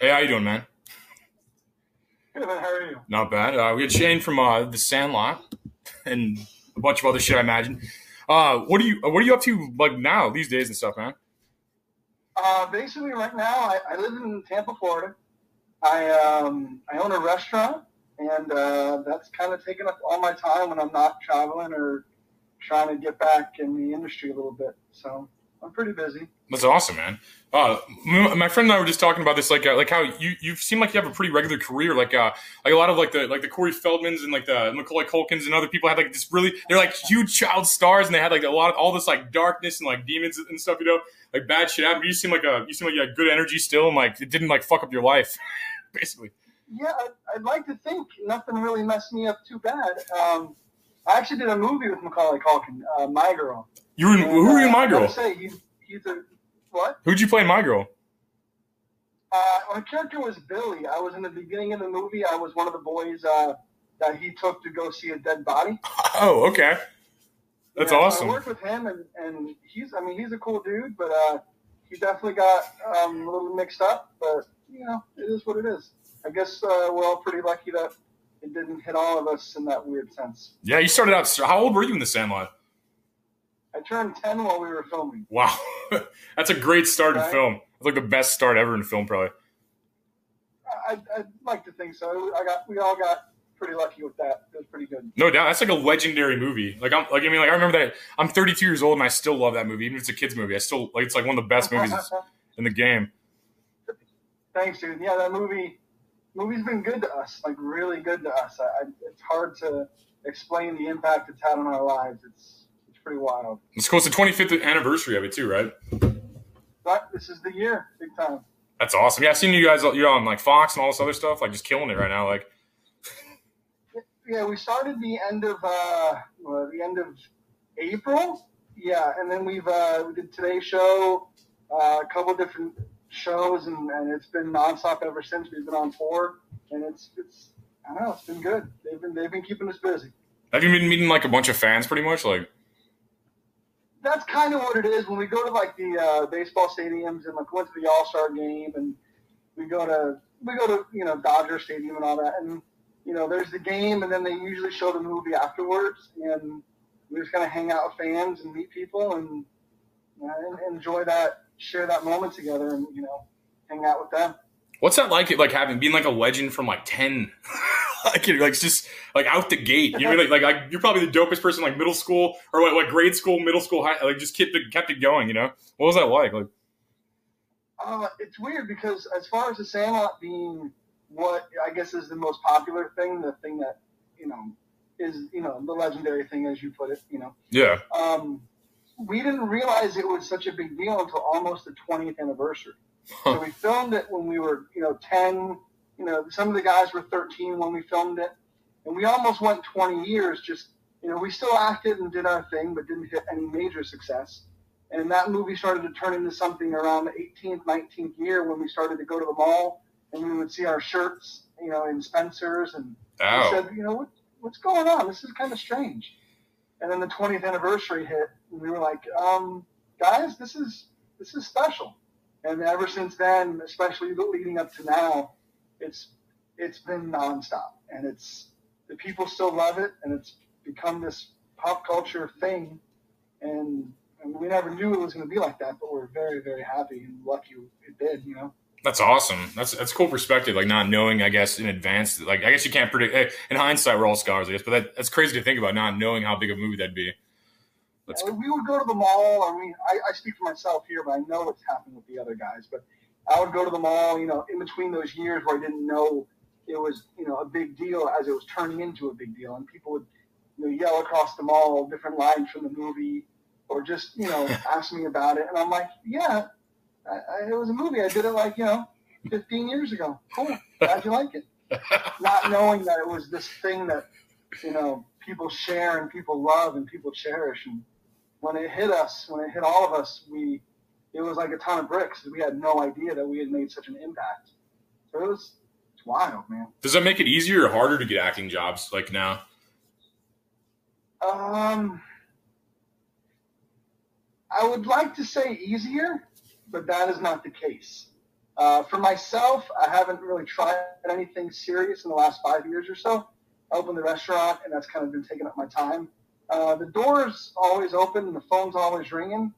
Hey, how you doing, man? Good, man. How are you? Not bad. We had Shane from The Sandlot and a bunch of other shit, I imagine. What are you up to like now these days and stuff, man? Basically, right now I live in Tampa, Florida. I own a restaurant, and that's kind of taking up all my time when I'm not traveling or trying to get back in the industry a little bit. So I'm pretty busy. That's awesome, man. My friend and I were just talking about this, like how you seem like you have a pretty regular career, like a lot of like the Corey Feldmans and like the Macaulay Culkins and other people had like this really, they're like huge child stars and they had like a lot of all this like darkness and like demons and stuff, you know, like bad shit happened. But you seem like you had good energy still and like it didn't like fuck up your life, basically. Yeah, I'd like to think nothing really messed me up too bad. I actually did a movie with Macaulay Culkin, My Girl. Who were you in My Girl? I was gonna say, he's a what? Who'd you play in My Girl? My character was Billy. I was in the beginning of the movie. I was one of the boys that he took to go see a dead body. Oh, okay. That's awesome. So I worked with him, and he's a cool dude, but he definitely got a little mixed up. But you know, it is what it is. I guess we're all pretty lucky that it didn't hit all of us in that weird sense. Yeah, you started out. How old were you in The Sandlot? I turned 10 while we were filming. Wow. That's a great start in film. That's like the best start ever in film, probably. I'd like to think so. We all got pretty lucky with that. It was pretty good. No doubt. That's like a legendary movie. I remember that. I'm 32 years old and I still love that movie. Even if it's a kid's movie, I still it's like one of the best movies in the game. Thanks, dude. Yeah, that movie's been good to us, like really good to us. It's hard to explain the impact it's had on our lives. It's pretty wild. It's close to the 25th anniversary of it too, right? But this is the year, big time. That's awesome. Yeah, I've seen you guys. You're on like Fox and all this other stuff, like just killing it right now. Like, yeah, we started the end of April. Yeah, and then we did Today Show, a couple different shows, and it's been nonstop ever since. We've been on tour, and it's I don't know, it's been good. They've been keeping us busy. Have you been meeting like a bunch of fans, pretty much? Like that's kind of what it is when we go to like the baseball stadiums and like went to the All Star Game, and we go to Dodger Stadium and all that, and there's the game, and then they usually show the movie afterwards, and we just kind of hang out with fans and meet people and enjoy that. Share that moment together and, hang out with them. What's that like? Like having being like a legend from like 10, like you're like just like out the gate. You know, like you're probably the dopest person like middle school or like grade school, middle school, high, like just kept it going. You know, what was that like? Like, it's weird because as far as The Sandlot being what I guess is the most popular thing, the thing that is the legendary thing as you put it. Yeah. We didn't realize it was such a big deal until almost the 20th anniversary. Huh. So we filmed it when we were, 10. Some of the guys were 13 when we filmed it. And we almost went 20 years just, we still acted and did our thing, but didn't hit any major success. And that movie started to turn into something around the 18th, 19th year when we started to go to the mall. And we would see our shirts, in Spencer's. And we said, what's going on? This is kind of strange. And then the 20th anniversary hit, and we were like, guys, this is special. And ever since then, especially leading up to now, it's been nonstop. And the people still love it, and it's become this pop culture thing. And we never knew it was going to be like that, but we're very, very happy and lucky it did, That's awesome. That's a cool perspective, like not knowing, I guess, in advance. Like, I guess you can't predict. Hey, in hindsight, we're all scholars, I guess, but that's crazy to think about, not knowing how big a movie that'd be. We would go to the mall. I mean, I speak for myself here, but I know what's happened with the other guys. But I would go to the mall, in between those years where I didn't know it was, a big deal as it was turning into a big deal. And people would yell across the mall different lines from the movie or just, ask me about it. And I'm like, yeah. It was a movie. I did it 15 years ago. Cool. Glad you like it. Not knowing that it was this thing that, people share and people love and people cherish. And when it hit all of us, it was like a ton of bricks. We had no idea that we had made such an impact. So it's wild, man. Does that make it easier or harder to get acting jobs like now? I would like to say easier. But that is not the case. For myself, I haven't really tried anything serious in the last 5 years or so. I opened the restaurant, and that's kind of been taking up my time. The door's always open, and the phone's always ringing.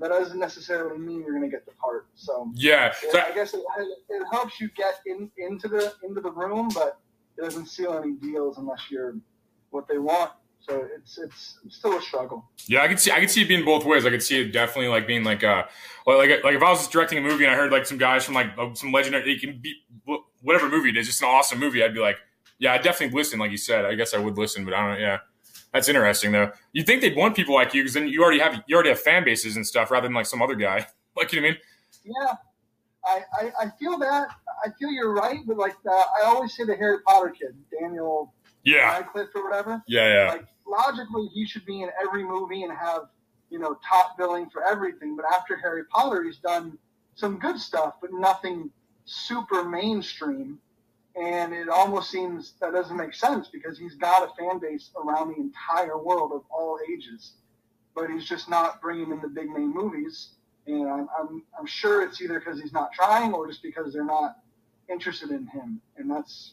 That doesn't necessarily mean you're going to get the part. So yeah, I guess it helps you get into the room, but it doesn't seal any deals unless you're what they want. So it's still a struggle. Yeah, I could see it being both ways. I could see it definitely like being like if I was just directing a movie and I heard like some guys from like some legendary, it can be whatever movie it is, just an awesome movie. I'd be like, yeah, I definitely listen. Like you said, I guess I would listen, but I don't know. Yeah. That's interesting, though. You'd think they'd want people like you because then you already have fan bases and stuff rather than like some other guy. Like, you know what I mean? Yeah, I feel that. I feel you're right, but like I always say the Harry Potter kid, Daniel Radcliffe or whatever. Yeah, yeah. Like logically, he should be in every movie and have top billing for everything. But after Harry Potter, he's done some good stuff, but nothing super mainstream. And it almost seems that doesn't make sense because he's got a fan base around the entire world of all ages, but he's just not bringing in the big name movies. And I'm sure it's either because he's not trying or just because they're not interested in him. And that's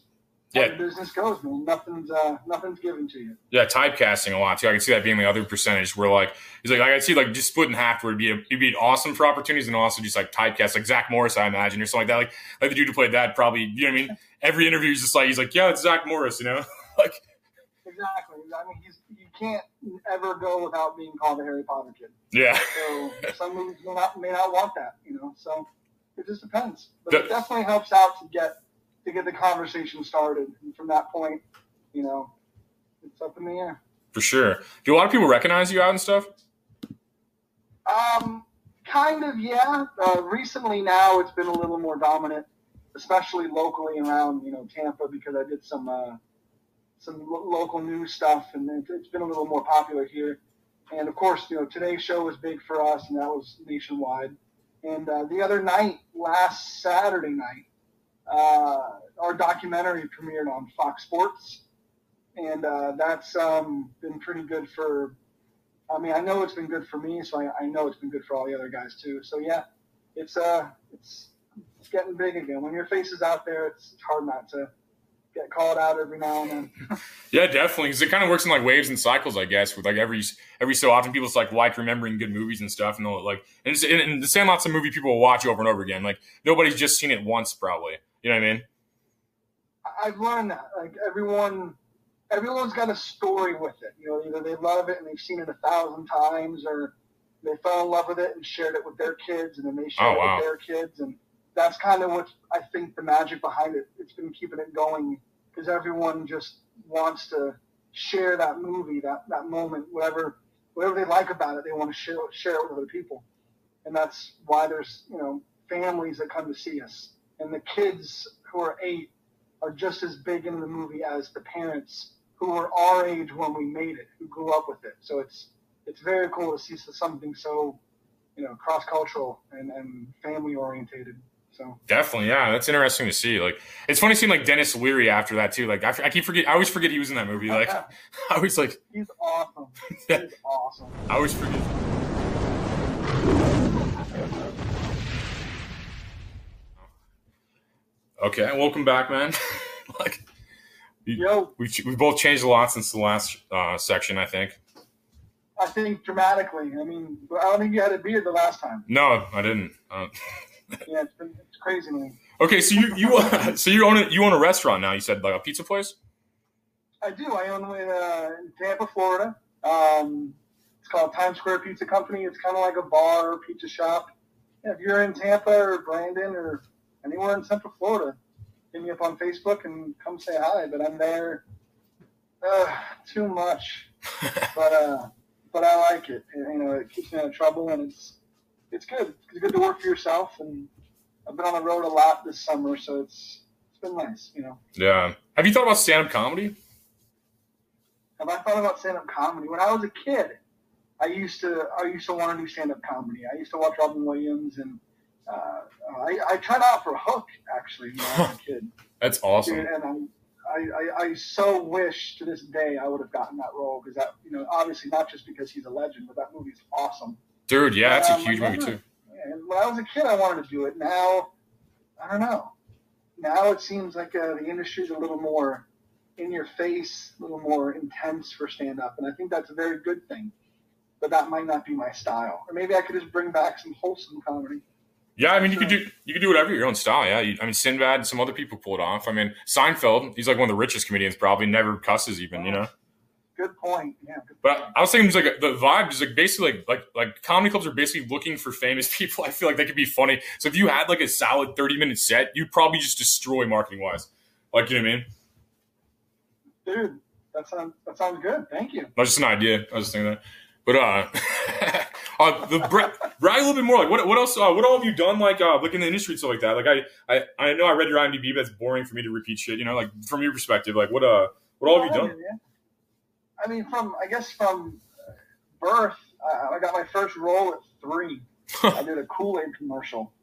how the business goes, man. Nothing's given to you. Yeah, typecasting a lot too. I can see that being the other percentage where like he's like I see like just split in half where it'd be awesome for opportunities and also just like typecast like Zach Morris I imagine or something like that like the dude who played that probably you know what I mean. Every interview is just like, he's like, yeah, it's Zach Morris, you know? Like, exactly. I mean, you can't ever go without being called a Harry Potter kid. Yeah. So some movies may not want that, you know? So it just depends. But it definitely helps out to get the conversation started. And from that point, it's up in the air. For sure. Do a lot of people recognize you out and stuff? Kind of, yeah. Recently now it's been a little more dominant. Especially locally around, Tampa, because I did some local news stuff, and it's been a little more popular here. And of course, Today Show was big for us, and that was nationwide. And the other night, last Saturday night, our documentary premiered on Fox Sports, and that's been pretty good for. I mean, I know it's been good for me, so I know it's been good for all the other guys too. So yeah, it's getting big again. When your face is out there, it's hard not to get called out every now and then. Yeah, definitely, because it kind of works in like waves and cycles, I guess. With like every so often, people just like remembering good movies and stuff, and they'll and The Sandlot's a movie people will watch over and over again. Like nobody's just seen it once, probably. You know what I mean? I've learned that like everyone's got a story with it. Either they love it and they've seen it 1,000 times, or they fell in love with it and shared it with their kids, and then they shared it with their kids and. That's kind of what I think the magic behind it. It's been keeping it going because everyone just wants to share that movie, that moment, whatever they like about it, they want to share it with other people. And that's why there's, families that come to see us. And the kids who are 8 are just as big into the movie as the parents who were our age when we made it, who grew up with it. So it's very cool to see something so, cross-cultural and family-orientated. So. Definitely, yeah, that's interesting to see. Like, it's funny seeing like Dennis Leary after that too. Like, I always forget he was in that movie. Like, I always like. He's awesome. He's awesome. I always forget. Okay, welcome back, man. Like, we both changed a lot since the last section, I think. I think dramatically. I mean, I don't think you had a beard the last time. No, I didn't. Yeah, it's crazy, man. Okay, so you own a restaurant now. You said like a pizza place. I do. I own it in Tampa, Florida. It's called Times Square Pizza Company. It's kind of like a bar or pizza shop. And if you're in Tampa or Brandon or anywhere in Central Florida, hit me up on Facebook and come say hi. But I'm there too much, but I like it. It keeps me out of trouble, and it's good. It's good to work for yourself, and I've been on the road a lot this summer, so it's been nice, Yeah. Have you thought about stand-up comedy? Have I thought about stand-up comedy? When I was a kid, I used to want to do stand-up comedy. I used to watch Robin Williams, and I tried out for Hook actually when I was a kid. That's awesome. Dude, and I so wish to this day I would have gotten that role because that obviously not just because he's a legend, but that movie's awesome. Dude, yeah, that's a huge movie, too. When I was a kid, I wanted to do it. Now, I don't know. Now it seems like the industry's a little more in your face, a little more intense for stand-up, and I think that's a very good thing. But that might not be my style. Or maybe I could just bring back some wholesome comedy. Yeah, I mean, you could do whatever your own style. Yeah, I mean, Sinbad and some other people pulled off. I mean, Seinfeld, he's like one of the richest comedians, probably never cusses even, you know. Good point. Yeah. But I was thinking it's like the vibe is like basically like comedy clubs are basically looking for famous people. I feel like they could be funny. So if you had like a solid 30-minute set, you'd probably just destroy marketing wise. Like, you know what I mean? Dude, that sounds good. Thank you. That's just an idea. I was just thinking that. But brag a little bit more. Like, what else? What all have you done? Like in the industry and stuff like that. Like, I know I read your IMDb, but that's boring for me to repeat shit. You know, like from your perspective, like what all have you done? Yeah. I mean, from birth, I got my first role at 3. I did a Kool-Aid commercial,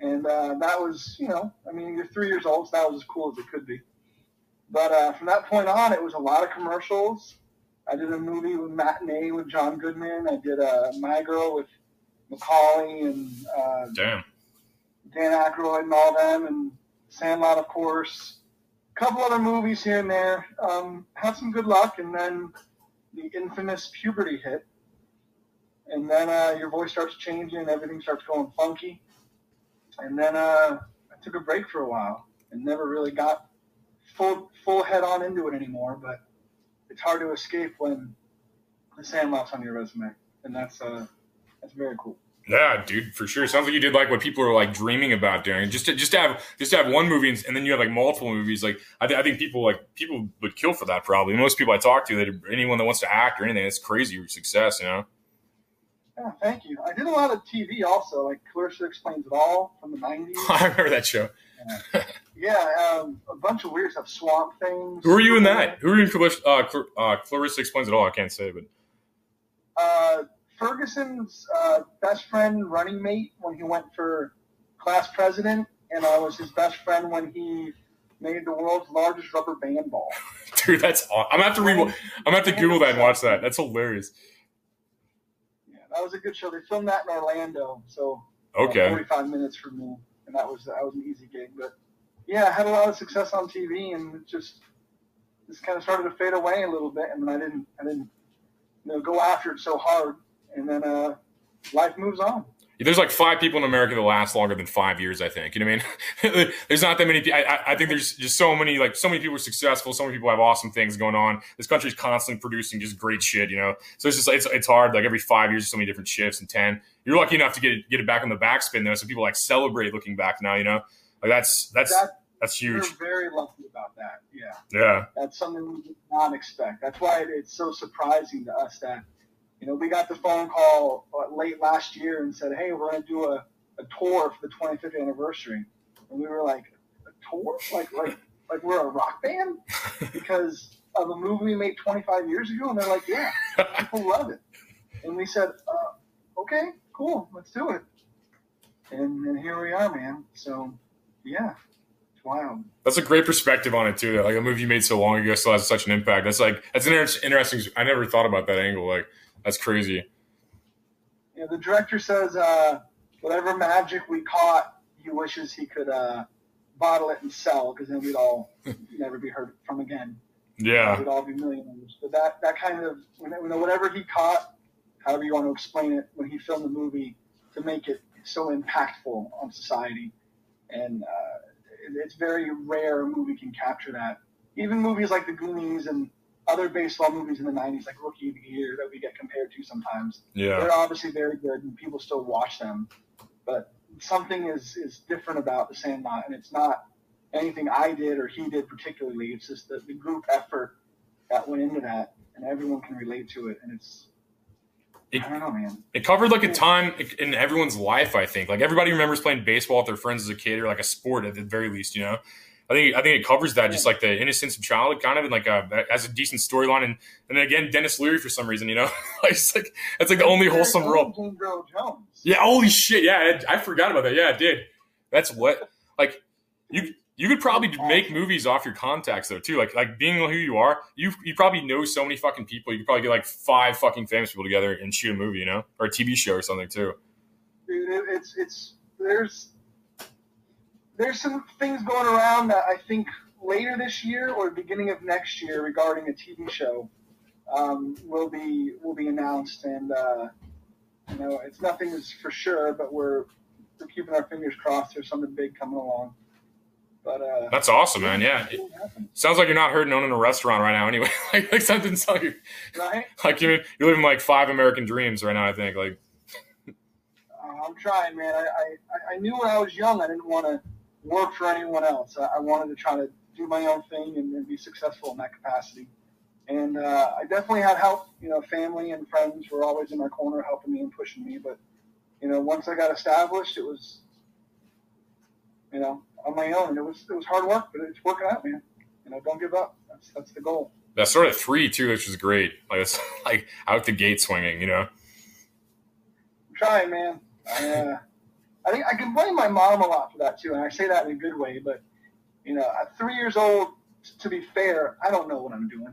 and that was, you know, I mean, you're 3 years old, so that was as cool as it could be. But from that point on, it was a lot of commercials. I did a movie with Matinee with John Goodman. I did My Girl with Macaulay and Dan Aykroyd and all them, and Sandlot, of course. Couple other movies here and there, had some good luck, and then the infamous puberty hit, and then your voice starts changing, everything starts going funky, and then I took a break for a while and never really got full head on into it anymore, but it's hard to escape when the Sandlot's on your resume, and that's very cool. Yeah, dude, for sure. Sounds like you did like what people are like dreaming about doing. Just to have one movie and then you have like multiple movies. Like I think people would kill for that probably. Most people I talk to, anyone that wants to act or anything, it's crazy success, you know. Yeah, thank you. I did a lot of TV also, like Clarissa Explains It All from the 90s. I remember that show. Yeah, a bunch of weird stuff, Swamp Things. Who were you in that? Who were you in Clarissa Explains It All? I can't say, but. Ferguson's best friend, running mate, when he went for class president, and I was his best friend when he made the world's largest rubber band ball. Dude, that's awesome. I'm gonna have to Google that and watch that. That's hilarious. Yeah, that was a good show. They filmed that in Orlando, so okay, 45 minutes for me, and that was an easy gig. But yeah, I had a lot of success on TV, and it just kind of started to fade away a little bit, and then I didn't you know, go after it so hard. And then life moves on. Yeah, there's like 5 people in America that last longer than 5 years, I think. You know what I mean? There's not that many people. I think there's just so many people are successful. So many people have awesome things going on. This country's constantly producing just great shit, you know? So it's just, it's hard. Like every 5 years, so many different shifts and 10. You're lucky enough to get it back on the backspin though. So people like celebrate looking back now, you know? Like that's huge. You're very lucky about that. Yeah. Yeah. That's something we did not expect. That's why it's so surprising to us that, you know, we got the phone call late last year and said, hey, we're going to do a tour for the 25th anniversary. And we were like, a tour? Like we're a rock band? Because of a movie we made 25 years ago? And they're like, yeah, people love it. And we said, okay, cool, let's do it. And here we are, man. So, yeah. Wow, that's a great perspective on it too. Like a movie you made so long ago still has such an impact. That's an interesting. I never thought about that angle. Like that's crazy. Yeah, the director says whatever magic we caught, he wishes he could bottle it and sell, because then we'd all never be heard from again. Yeah, we'd all be millionaires. But that kind of, you know, whatever he caught, however you want to explain it, when he filmed the movie to make it so impactful on society and. It's very rare a movie can capture that. Even movies like The Goonies and other baseball movies in the 90s, like Rookie of the Year, that we get compared to sometimes. Yeah. They're obviously very good, and people still watch them. But something is different about The Sandlot, and it's not anything I did or he did particularly. It's just the group effort that went into that, and everyone can relate to it, and it's... I don't know, man. It covered like a time in everyone's life, I think. Like everybody remembers playing baseball with their friends as a kid, or like a sport at the very least, you know. I think it covers that, just like the innocence of childhood, kind of, and like as a decent storyline. And then again, Dennis Leary for some reason, you know, like that's like the only wholesome role. Yeah, holy shit, yeah, I forgot about that. Yeah, I did. That's what like you. You could probably make movies off your contacts though too. Like being who you are, you probably know so many fucking people. You could probably get like 5 fucking famous people together and shoot a movie, you know, or a TV show or something too. Dude, it's there's there's some things going around that I think later this year or beginning of next year regarding a TV show will be announced, and you know, it's nothing is for sure, but we're keeping our fingers crossed. There's something big coming along. But that's awesome, man. Yeah, it sounds like you're not hurting owning a restaurant right now. Anyway, like something right? Like you're living like five American dreams right now. I think like. I'm trying, man. I knew when I was young I didn't want to work for anyone else. I wanted to try to do my own thing and be successful in that capacity. And I definitely had help. You know, family and friends were always in my corner helping me and pushing me. But, you know, once I got established, it was, you know, on my own. It was hard work, but it's working out, man. You know, don't give up. That's the goal. That started at 3, too, which is great. Like, it's like out the gate swinging, you know. I'm trying, man. I think I can blame my mom a lot for that too, and I say that in a good way. But you know, at 3 years old, to be fair, I don't know what I'm doing.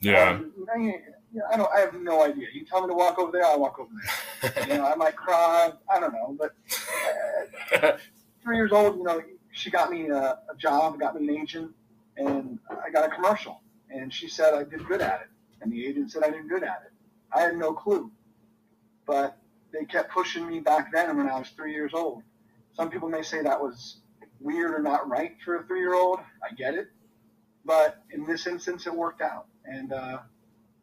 Yeah. I have no idea. You tell me to walk over there, I'll walk over there. You know, I might cry. I don't know. But 3 years old, you know, she got me a job, got me an agent, and I got a commercial. And she said I did good at it, and the agent said I did good at it. I had no clue, but they kept pushing me back then when I was 3 years old. Some people may say that was weird or not right for a three-year-old. I get it. But in this instance, it worked out. And,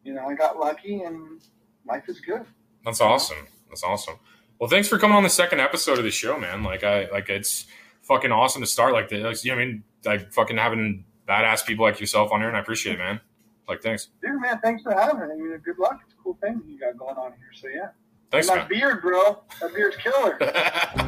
you know, I got lucky and life is good. That's awesome. That's awesome. Well, thanks for coming on the second episode of the show, man. Like it's fucking awesome to start like this. You know what I mean? Like fucking having badass people like yourself on here, and I appreciate it, man. Like, thanks. Dude, man, thanks for having me. I mean, good luck. It's a cool thing you got going on here. So, yeah. Thanks, man. That beard, bro. That beard's killer.